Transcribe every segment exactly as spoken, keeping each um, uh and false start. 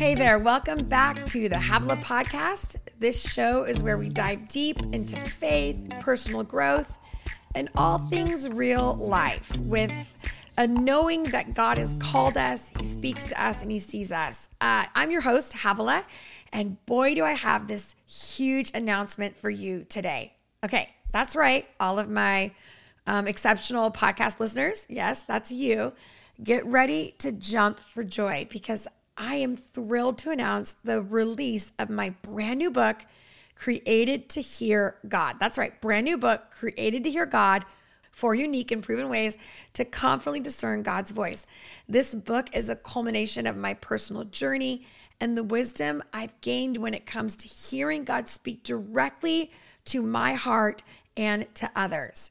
Hey there, welcome back to the Havilah Podcast. This show is where we dive deep into faith, personal growth, and all things real life with a knowing that God has called us, He speaks to us, and He sees us. Uh, I'm your host, Havilah, and boy, do I have this huge announcement for you today. Okay, that's right, all of my um, exceptional podcast listeners, yes, that's you. Get ready to jump for joy because I am thrilled to announce the release of my brand new book, Created to Hear God. That's right, brand new book, Created to Hear God, Four Unique and Proven Ways to Confidently Discern God's Voice. This book is a culmination of my personal journey and the wisdom I've gained when it comes to hearing God speak directly to my heart and to others.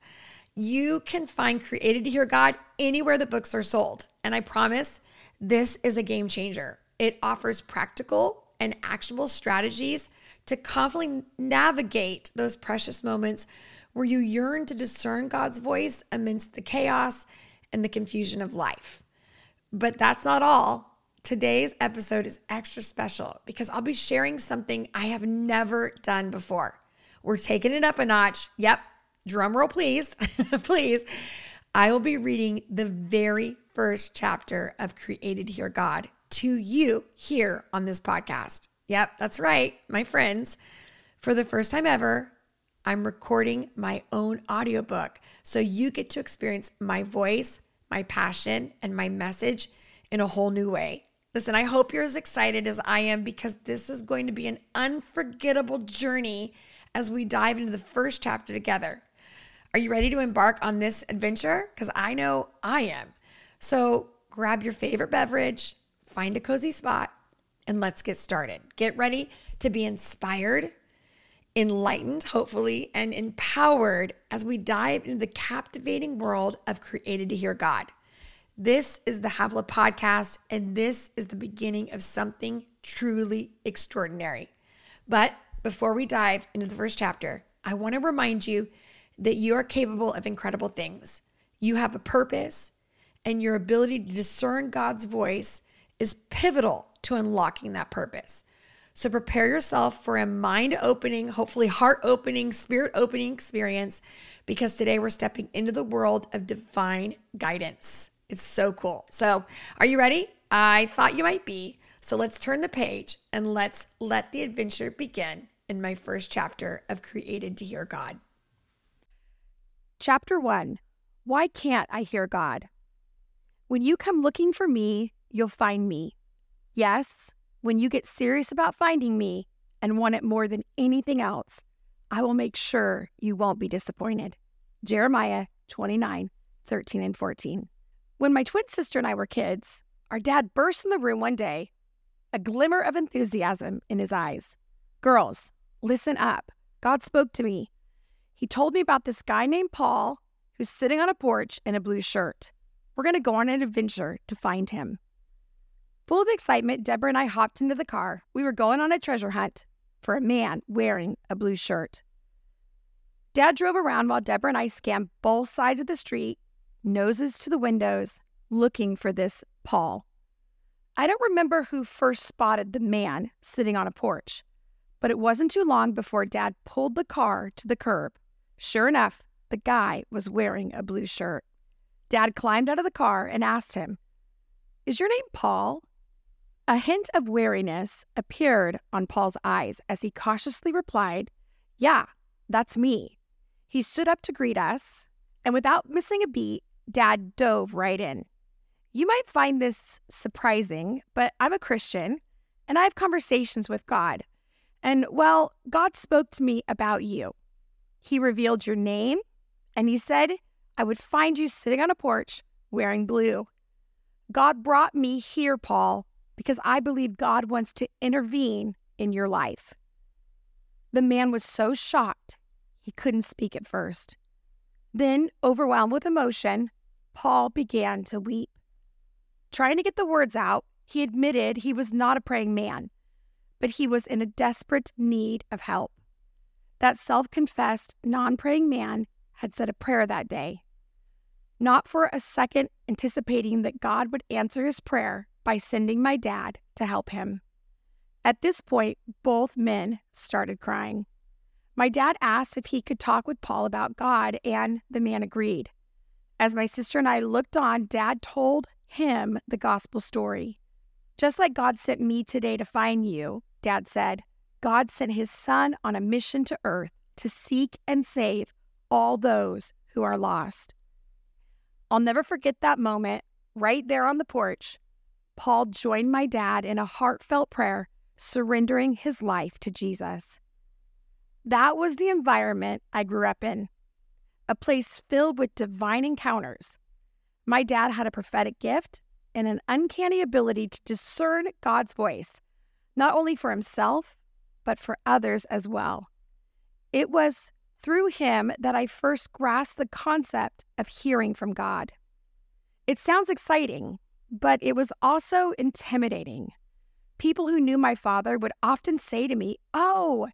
You can find Created to Hear God anywhere the books are sold, and I promise this is a game changer. It offers practical and actionable strategies to confidently navigate those precious moments where you yearn to discern God's voice amidst the chaos and the confusion of life. But that's not all. Today's episode is extra special because I'll be sharing something I have never done before. We're taking it up a notch. Yep, drum roll, please, please. I will be reading the very first chapter of Created to Hear God to you here on this podcast. Yep, that's right, my friends. For the first time ever, I'm recording my own audiobook, so you get to experience my voice, my passion, and my message in a whole new way. Listen, I hope you're as excited as I am because this is going to be an unforgettable journey as we dive into the first chapter together. Are you ready to embark on this adventure? Because I know I am. So grab your favorite beverage, find a cozy spot, and let's get started. Get ready to be inspired, enlightened, hopefully, and empowered as we dive into the captivating world of Created to Hear God. This is the Havilah Podcast, and this is the beginning of something truly extraordinary. But before we dive into the first chapter, I want to remind you that you are capable of incredible things. You have a purpose, and your ability to discern God's voice is pivotal to unlocking that purpose. So prepare yourself for a mind-opening, hopefully heart-opening, spirit-opening experience because today we're stepping into the world of divine guidance. It's so cool. So are you ready? I thought you might be. So let's turn the page and let's let the adventure begin in my first chapter of Created to Hear God. Chapter one, Why Can't I Hear God? When you come looking for me, you'll find me. Yes, when you get serious about finding me and want it more than anything else, I will make sure you won't be disappointed. Jeremiah twenty-nine, thirteen and fourteen. When my twin sister and I were kids, our dad burst in the room one day, a glimmer of enthusiasm in his eyes. Girls, listen up. God spoke to me. He told me about this guy named Paul who's sitting on a porch in a blue shirt. We're going to go on an adventure to find him. Full of excitement, Deborah and I hopped into the car. We were going on a treasure hunt for a man wearing a blue shirt. Dad drove around while Deborah and I scanned both sides of the street, noses to the windows, looking for this Paul. I don't remember who first spotted the man sitting on a porch, but it wasn't too long before Dad pulled the car to the curb. Sure enough, the guy was wearing a blue shirt. Dad climbed out of the car and asked him, "Is your name Paul?" A hint of wariness appeared on Paul's eyes as he cautiously replied, "Yeah, that's me." He stood up to greet us, and without missing a beat, Dad dove right in. You might find this surprising, but I'm a Christian, and I have conversations with God. And, well, God spoke to me about you. He revealed your name, and He said, I would find you sitting on a porch wearing blue. God brought me here, Paul, because I believe God wants to intervene in your life. The man was so shocked, he couldn't speak at first. Then, overwhelmed with emotion, Paul began to weep. Trying to get the words out, he admitted he was not a praying man, but he was in a desperate need of help. That self-confessed, non-praying man had said a prayer that day. Not for a second anticipating that God would answer his prayer by sending my dad to help him. At this point, both men started crying. My dad asked if he could talk with Paul about God, and the man agreed. As my sister and I looked on, Dad told him the gospel story. Just like God sent me today to find you, Dad said, God sent his son on a mission to earth to seek and save all those who are lost. I'll never forget that moment right there on the porch. Paul joined my dad in a heartfelt prayer, surrendering his life to Jesus. That was the environment I grew up in, a place filled with divine encounters. My dad had a prophetic gift and an uncanny ability to discern God's voice, not only for himself, but for others as well. It was through him that I first grasped the concept of hearing from God. It sounds exciting, but it was also intimidating. People who knew my father would often say to me, "Oh,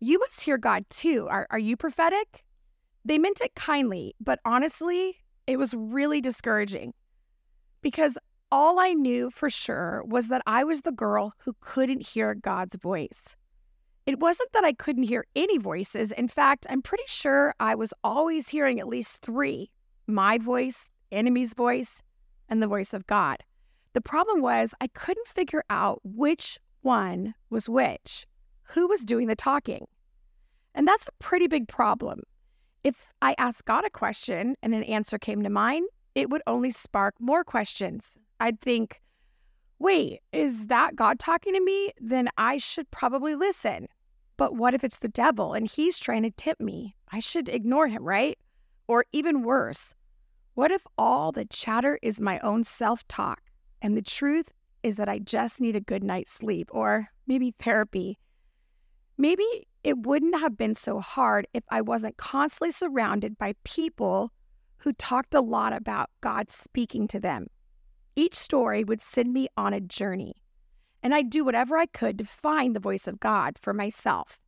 you must hear God too. Are, are you prophetic?" They meant it kindly, but honestly, it was really discouraging because all I knew for sure was that I was the girl who couldn't hear God's voice. It wasn't that I couldn't hear any voices. In fact, I'm pretty sure I was always hearing at least three: my voice, enemy's voice, and the voice of God. The problem was I couldn't figure out which one was which, who was doing the talking. And that's a pretty big problem. If I asked God a question and an answer came to mind, it would only spark more questions. I'd think, wait, is that God talking to me? Then I should probably listen. But what if it's the devil and he's trying to tempt me? I should ignore him, right? Or even worse, what if all the chatter is my own self-talk and the truth is that I just need a good night's sleep or maybe therapy? Maybe it wouldn't have been so hard if I wasn't constantly surrounded by people who talked a lot about God speaking to them. Each story would send me on a journey, and I'd do whatever I could to find the voice of God for myself.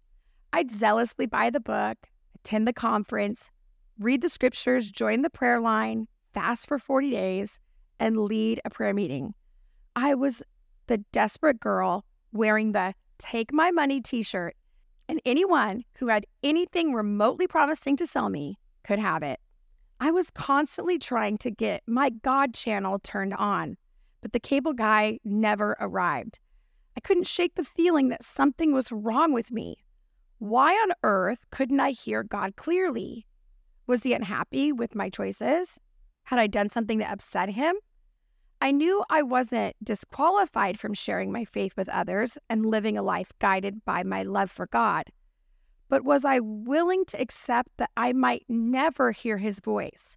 I'd zealously buy the book, attend the conference, read the scriptures, join the prayer line, fast for forty days, and lead a prayer meeting. I was the desperate girl wearing the "Take My Money" t-shirt, and anyone who had anything remotely promising to sell me could have it. I was constantly trying to get my God channel turned on, but the cable guy never arrived. I couldn't shake the feeling that something was wrong with me. Why on earth couldn't I hear God clearly? Was he unhappy with my choices? Had I done something to upset him? I knew I wasn't disqualified from sharing my faith with others and living a life guided by my love for God. But was I willing to accept that I might never hear his voice?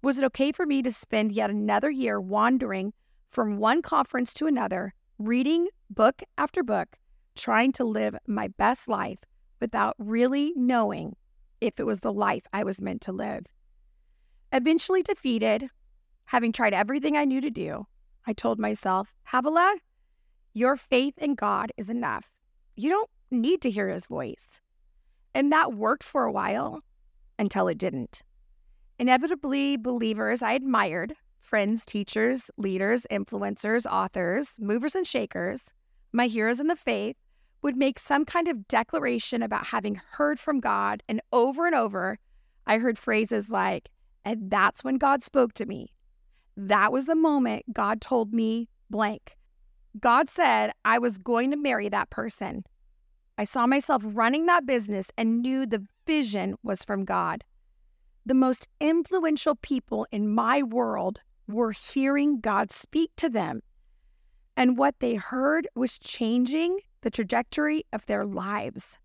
Was it okay for me to spend yet another year wandering from one conference to another, reading book after book, trying to live my best life without really knowing if it was the life I was meant to live? Eventually defeated, having tried everything I knew to do, I told myself, "Havilah, your faith in God is enough. You don't need to hear his voice." And that worked for a while until it didn't. Inevitably, believers I admired, friends, teachers, leaders, influencers, authors, movers and shakers, my heroes in the faith, would make some kind of declaration about having heard from God, and over and over, I heard phrases like, "And that's when God spoke to me. That was the moment God told me blank. God said I was going to marry that person. I saw myself running that business and knew the vision was from God." The most influential people in my world were hearing God speak to them, and what they heard was changing the trajectory of their lives.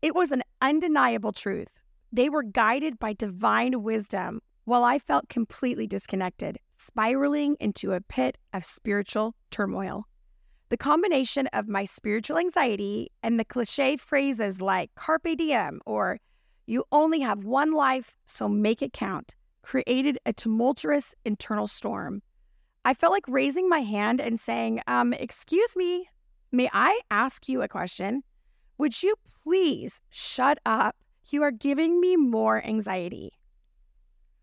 It was an undeniable truth. They were guided by divine wisdom, while I felt completely disconnected, spiraling into a pit of spiritual turmoil. The combination of my spiritual anxiety and the cliche phrases like "carpe diem" or "you only have one life, so make it count" created a tumultuous internal storm. I felt like raising my hand and saying, um, "Excuse me, may I ask you a question? Would you please shut up? You are giving me more anxiety."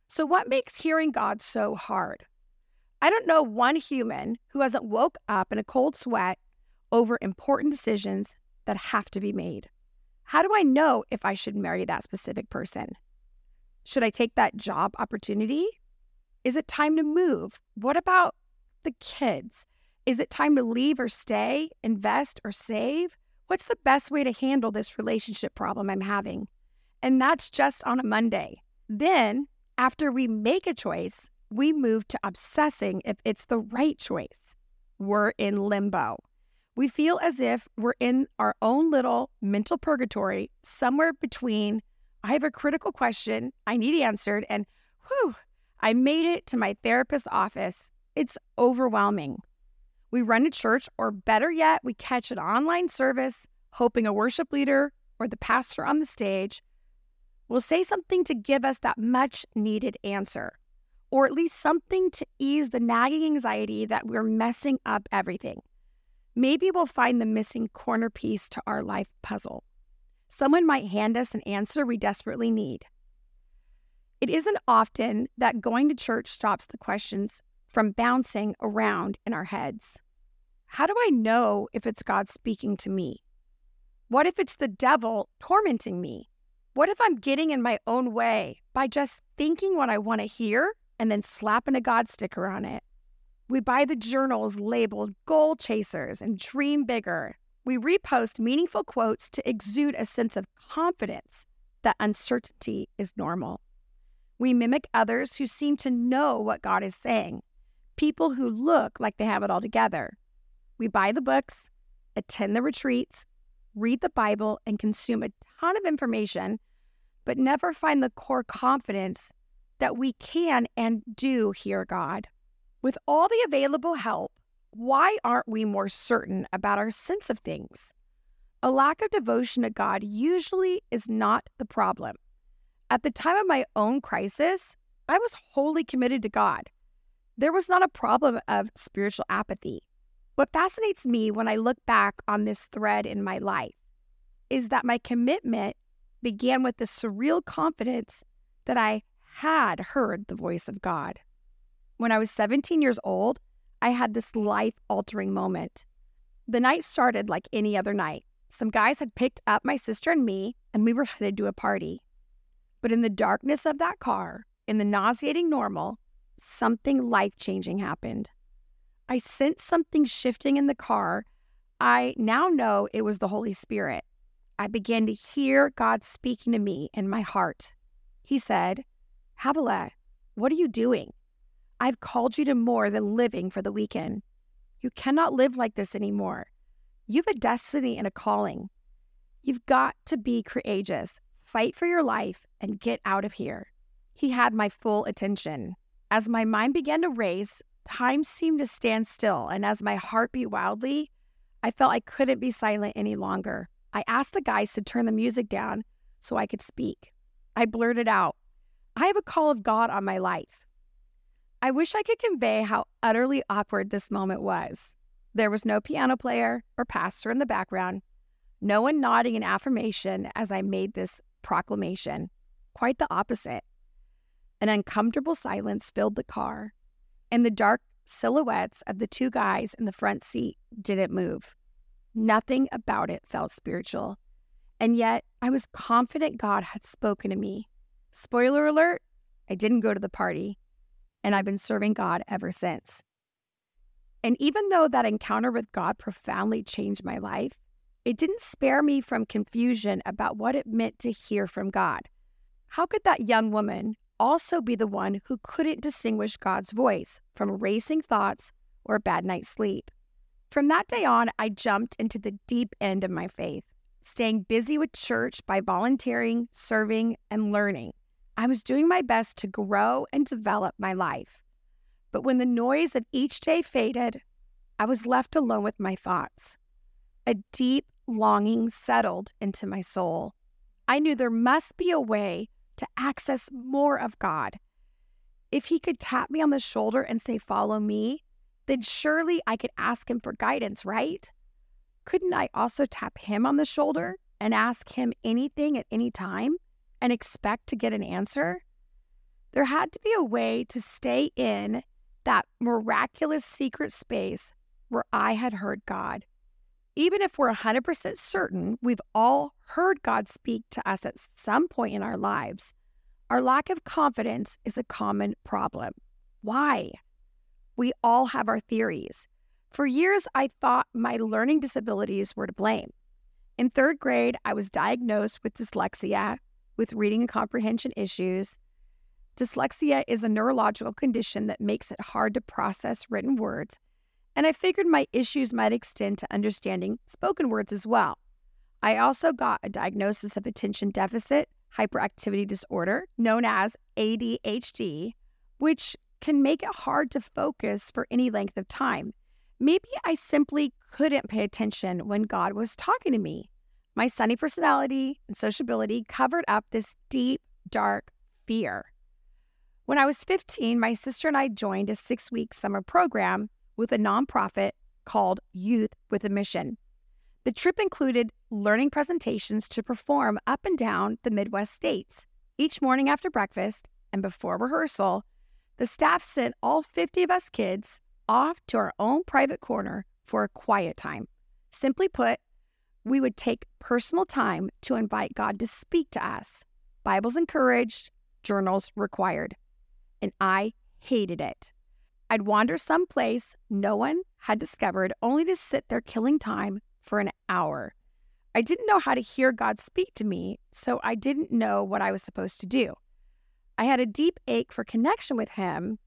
So what makes hearing God so hard? I don't know one human who hasn't woke up in a cold sweat over important decisions that have to be made. How do I know if I should marry that specific person? Should I take that job opportunity? Is it time to move? What about the kids? Is it time to leave or stay, invest or save? What's the best way to handle this relationship problem I'm having? And that's just on a Monday. Then, after we make a choice, we move to obsessing if it's the right choice. We're in limbo. We feel as if we're in our own little mental purgatory, somewhere between, I have a critical question I need answered, and whew, I made it to my therapist's office. It's overwhelming. We run to church, or better yet, we catch an online service, hoping a worship leader or the pastor on the stage will say something to give us that much needed answer, or at least something to ease the nagging anxiety that we're messing up everything. Maybe we'll find the missing corner piece to our life puzzle. Someone might hand us an answer we desperately need. It isn't often that going to church stops the questions from bouncing around in our heads. How do I know if it's God speaking to me? What if it's the devil tormenting me? What if I'm getting in my own way by just thinking what I want to hear and then slapping a God sticker on it? We buy the journals labeled Goal Chasers and Dream Bigger. We repost meaningful quotes to exude a sense of confidence that uncertainty is normal. We mimic others who seem to know what God is saying, people who look like they have it all together. We buy the books, attend the retreats, read the Bible, and consume a ton of information, but never find the core confidence that we can and do hear God. With all the available help, why aren't we more certain about our sense of things? A lack of devotion to God usually is not the problem. At the time of my own crisis, I was wholly committed to God. There was not a problem of spiritual apathy. What fascinates me when I look back on this thread in my life is that my commitment began with the surreal confidence that I had heard the voice of God. When I was seventeen years old, I had this life-altering moment. The night started like any other night. Some guys had picked up my sister and me, and we were headed to a party. But in the darkness of that car, in the nauseating normal, something life-changing happened. I sensed something shifting in the car. I now know it was the Holy Spirit. I began to hear God speaking to me in my heart. He said, Havilah, what are you doing? I've called you to more than living for the weekend. You cannot live like this anymore. You have a destiny and a calling. You've got to be courageous, fight for your life, and get out of here. He had my full attention. As my mind began to race, time seemed to stand still, and as my heart beat wildly, I felt I couldn't be silent any longer. I asked the guys to turn the music down so I could speak. I blurted out, I have a call of God on my life. I wish I could convey how utterly awkward this moment was. There was no piano player or pastor in the background, no one nodding in affirmation as I made this proclamation. Quite the opposite. An uncomfortable silence filled the car, and the dark silhouettes of the two guys in the front seat didn't move. Nothing about it felt spiritual. And yet, I was confident God had spoken to me. Spoiler alert, I didn't go to the party, and I've been serving God ever since. And even though that encounter with God profoundly changed my life, it didn't spare me from confusion about what it meant to hear from God. How could that young woman also be the one who couldn't distinguish God's voice from racing thoughts or a bad night's sleep? From that day on, I jumped into the deep end of my faith, staying busy with church by volunteering, serving, and learning. I was doing my best to grow and develop my life. But when the noise of each day faded, I was left alone with my thoughts. A deep longing settled into my soul. I knew there must be a way to access more of God. If he could tap me on the shoulder and say, follow me, then surely I could ask him for guidance, right? Couldn't I also tap him on the shoulder and ask him anything at any time and expect to get an answer? There had to be a way to stay in that miraculous secret space where I had heard God. Even if we're one hundred percent certain we've all heard God speak to us at some point in our lives, our lack of confidence is a common problem. Why? We all have our theories. For years, I thought my learning disabilities were to blame. In third grade, I was diagnosed with dyslexia, with reading and comprehension issues. Dyslexia is a neurological condition that makes it hard to process written words, and I figured my issues might extend to understanding spoken words as well. I also got a diagnosis of attention deficit hyperactivity disorder, known as A D H D, which can make it hard to focus for any length of time. Maybe I simply couldn't pay attention when God was talking to me. My sunny personality and sociability covered up this deep, dark fear. When I was fifteen, my sister and I joined a six-week summer program with a nonprofit called Youth with a Mission. The trip included learning presentations to perform up and down the Midwest states. Each morning after breakfast and before rehearsal, the staff sent all fifty of us kids off to our own private corner for a quiet time. Simply put, we would take personal time to invite God to speak to us. Bibles encouraged, journals required. And I hated it. I'd wander someplace no one had discovered only to sit there killing time for an hour. I didn't know how to hear God speak to me, so I didn't know what I was supposed to do. I had a deep ache for connection with Him.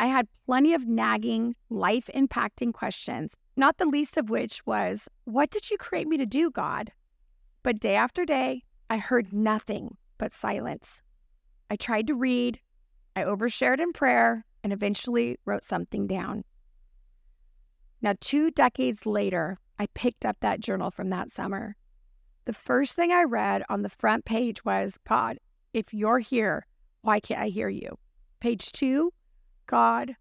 I had plenty of nagging, life-impacting questions, not the least of which was, "What did you create me to do, God?" But day after day, I heard nothing but silence. I tried to read, I overshared in prayer, and eventually wrote something down. Now, two decades later, I picked up that journal from that summer. The first thing I read on the front page was, "God, if you're here, why can't I hear you?" Page two, "God,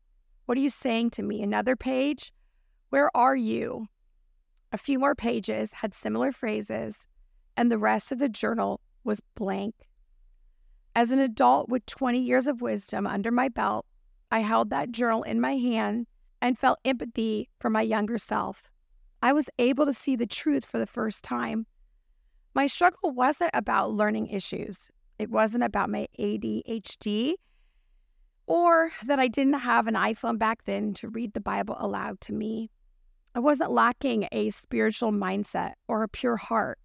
what are you saying to me?" Another page, "Where are you?" A few more pages had similar phrases, and the rest of the journal was blank. As an adult with twenty years of wisdom under my belt, I held that journal in my hand and felt empathy for my younger self. I was able to see the truth for the first time. My struggle wasn't about learning issues. It wasn't about my A D H D or that I didn't have an iPhone back then to read the Bible aloud to me. I wasn't lacking a spiritual mindset or a pure heart.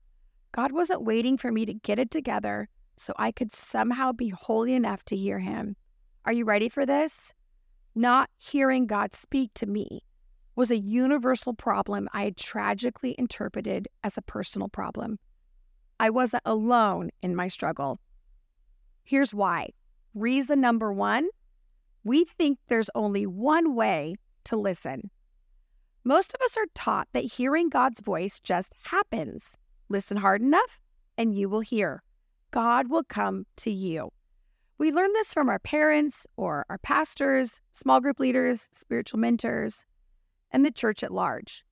God wasn't waiting for me to get it together so I could somehow be holy enough to hear Him. Are you ready for this? Not hearing God speak to me was a universal problem I had tragically interpreted as a personal problem. I wasn't alone in my struggle. Here's why. Reason number one, we think there's only one way to listen. Most of us are taught that hearing God's voice just happens. Listen hard enough and you will hear. God will come to you. We learn this from our parents or our pastors, small group leaders, spiritual mentors, and the church at large.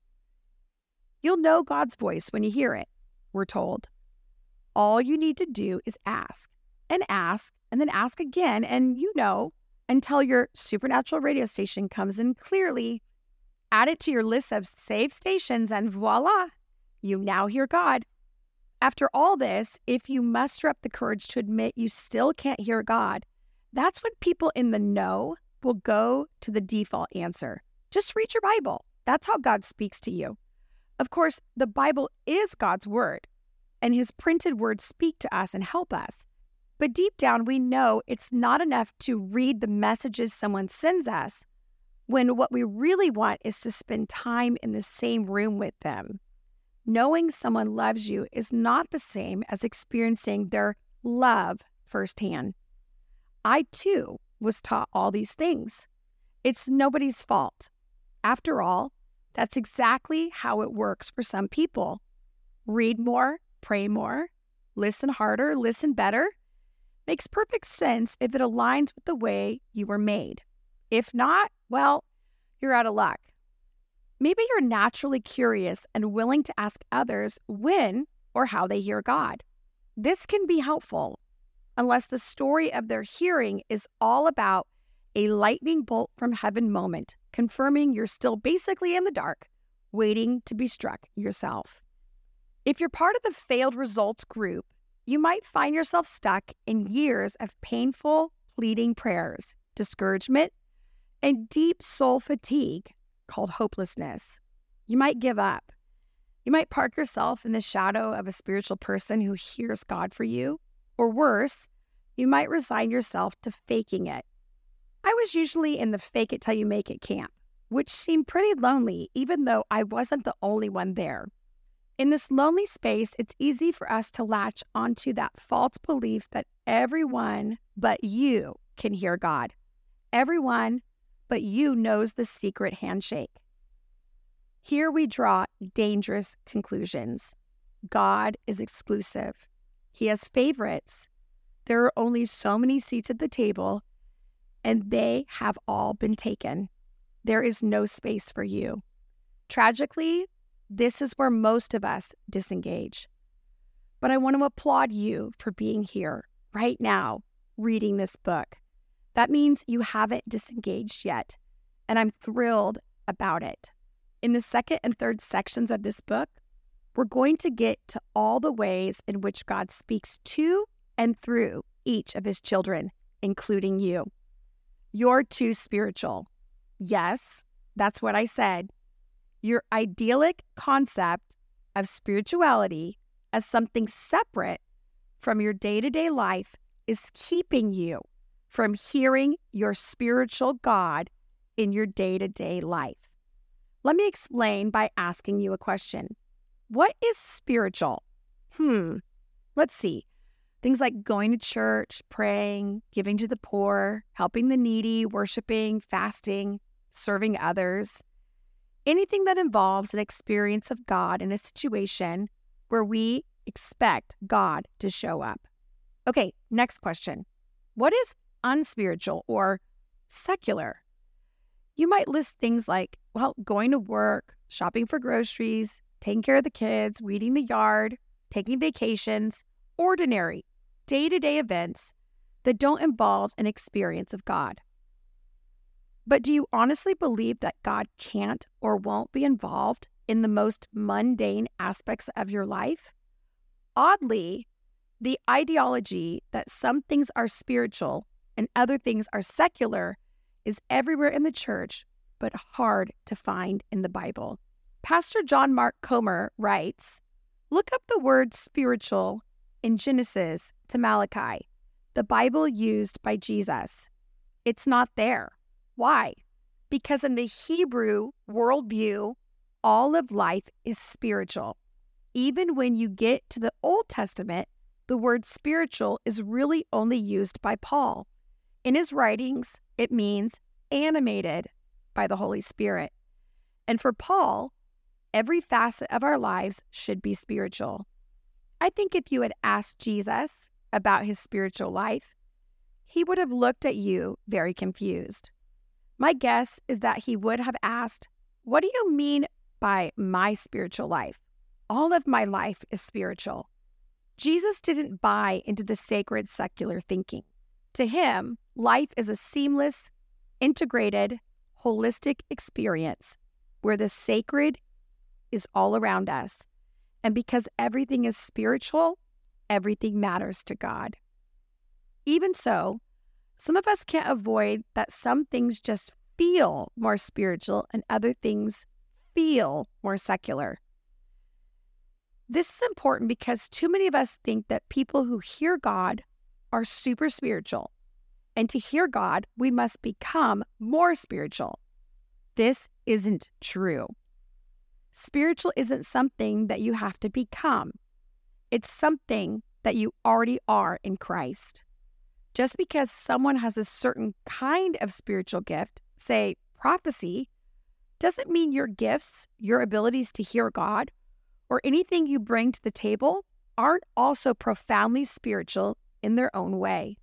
You'll know God's voice when you hear it, we're told. All you need to do is ask and ask and then ask again, and you know, until your supernatural radio station comes in clearly. Add it to your list of saved stations and voila, you now hear God. After all this, if you muster up the courage to admit you still can't hear God, that's when people in the know will go to the default answer. Just read your Bible. That's how God speaks to you. Of course, the Bible is God's word, and His printed words speak to us and help us. But deep down, we know it's not enough to read the messages someone sends us when what we really want is to spend time in the same room with them. Knowing someone loves you is not the same as experiencing their love firsthand. I, too, was taught all these things. It's nobody's fault. After all, that's exactly how it works for some people. Read more, pray more, listen harder, listen better. Makes perfect sense if it aligns with the way you were made. If not, well, you're out of luck. Maybe you're naturally curious and willing to ask others when or how they hear God. This can be helpful, unless the story of their hearing is all about a lightning bolt from heaven moment, confirming you're still basically in the dark, waiting to be struck yourself. If you're part of the failed results group, you might find yourself stuck in years of painful, pleading prayers, discouragement, and deep soul fatigue called hopelessness. You might give up. You might park yourself in the shadow of a spiritual person who hears God for you, or worse, you might resign yourself to faking it. I was usually in the fake it till you make it camp, which seemed pretty lonely, even though I wasn't the only one there. In this lonely space, it's easy for us to latch onto that false belief that everyone but you can hear God. Everyone but you knows the secret handshake. Here we draw dangerous conclusions. God is exclusive. He has favorites. There are only so many seats at the table, and they have all been taken. There is no space for you. Tragically, this is where most of us disengage. But I want to applaud you for being here right now, reading this book. That means you haven't disengaged yet, and I'm thrilled about it. In the second and third sections of this book, we're going to get to all the ways in which God speaks to and through each of his children, including you. You're too spiritual. Yes, that's what I said. Your idyllic concept of spirituality as something separate from your day-to-day life is keeping you from hearing your spiritual God in your day-to-day life. Let me explain by asking you a question. What is spiritual? Hmm, let's see. Things like going to church, praying, giving to the poor, helping the needy, worshiping, fasting, serving others. Anything that involves an experience of God in a situation where we expect God to show up. Okay, next question. What is unspiritual or secular? You might list things like, well, going to work, shopping for groceries, taking care of the kids, weeding the yard, taking vacations, ordinary, day-to-day events that don't involve an experience of God. But do you honestly believe that God can't or won't be involved in the most mundane aspects of your life? Oddly, the ideology that some things are spiritual and other things are secular is everywhere in the church, but hard to find in the Bible. Pastor John Mark Comer writes, "Look up the word spiritual in Genesis to Malachi, the Bible used by Jesus. It's not there." Why? Because in the Hebrew worldview, all of life is spiritual. Even when you get to the Old Testament, the word spiritual is really only used by Paul. In his writings, it means animated by the Holy Spirit. And for Paul, every facet of our lives should be spiritual. I think if you had asked Jesus about his spiritual life, he would have looked at you very confused. My guess is that he would have asked, "What do you mean by my spiritual life? All of my life is spiritual." Jesus didn't buy into the sacred secular thinking. To him, life is a seamless, integrated, holistic experience where the sacred is all around us. And because everything is spiritual, everything matters to God. Even so, some of us can't avoid that some things just feel more spiritual and other things feel more secular. This is important because too many of us think that people who hear God are super spiritual, and to hear God, we must become more spiritual. This isn't true. Spiritual isn't something that you have to become. It's something that you already are in Christ. Just because someone has a certain kind of spiritual gift, say prophecy, doesn't mean your gifts, your abilities to hear God, or anything you bring to the table aren't also profoundly spiritual in their own way.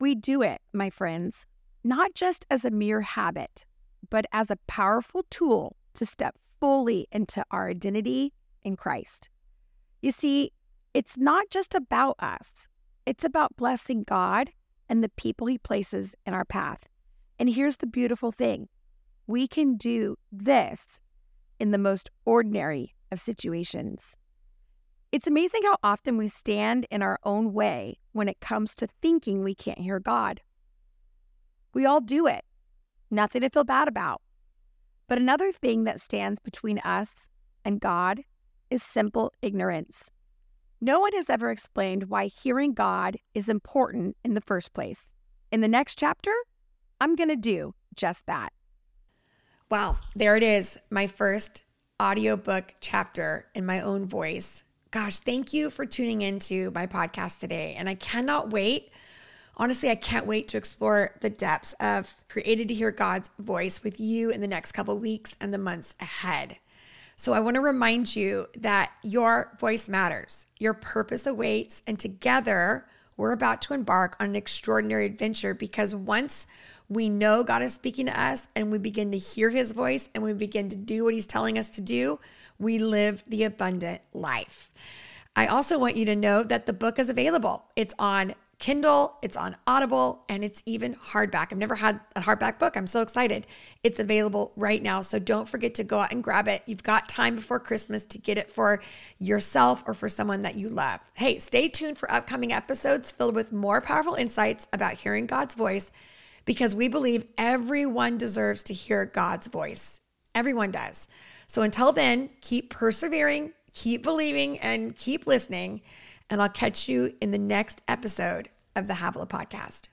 We do it, my friends, not just as a mere habit, but as a powerful tool to step fully into our identity in Christ. You see, it's not just about us. It's about blessing God and the people he places in our path. And here's the beautiful thing. We can do this in the most ordinary of situations. It's amazing how often we stand in our own way when it comes to thinking we can't hear God. We all do it. Nothing to feel bad about. But another thing that stands between us and God is simple ignorance. No one has ever explained why hearing God is important in the first place. In the next chapter, I'm going to do just that. Wow, there it is. My first audiobook chapter in my own voice. Gosh, thank you for tuning into my podcast today. And I cannot wait. Honestly, I can't wait to explore the depths of Created to Hear God's voice with you in the next couple of weeks and the months ahead. So I want to remind you that your voice matters, your purpose awaits, and together we're about to embark on an extraordinary adventure, because once we know God is speaking to us and we begin to hear his voice and we begin to do what he's telling us to do, we live the abundant life. I also want you to know that the book is available. It's on Kindle, it's on Audible, and it's even hardback. I've never had a hardback book. I'm so excited. It's available right now, so don't forget to go out and grab it. You've got time before Christmas to get it for yourself or for someone that you love. Hey, stay tuned for upcoming episodes filled with more powerful insights about hearing God's voice, because we believe everyone deserves to hear God's voice. Everyone does. So until then, keep persevering, keep believing, and keep listening. And I'll catch you in the next episode of the Havilah Podcast.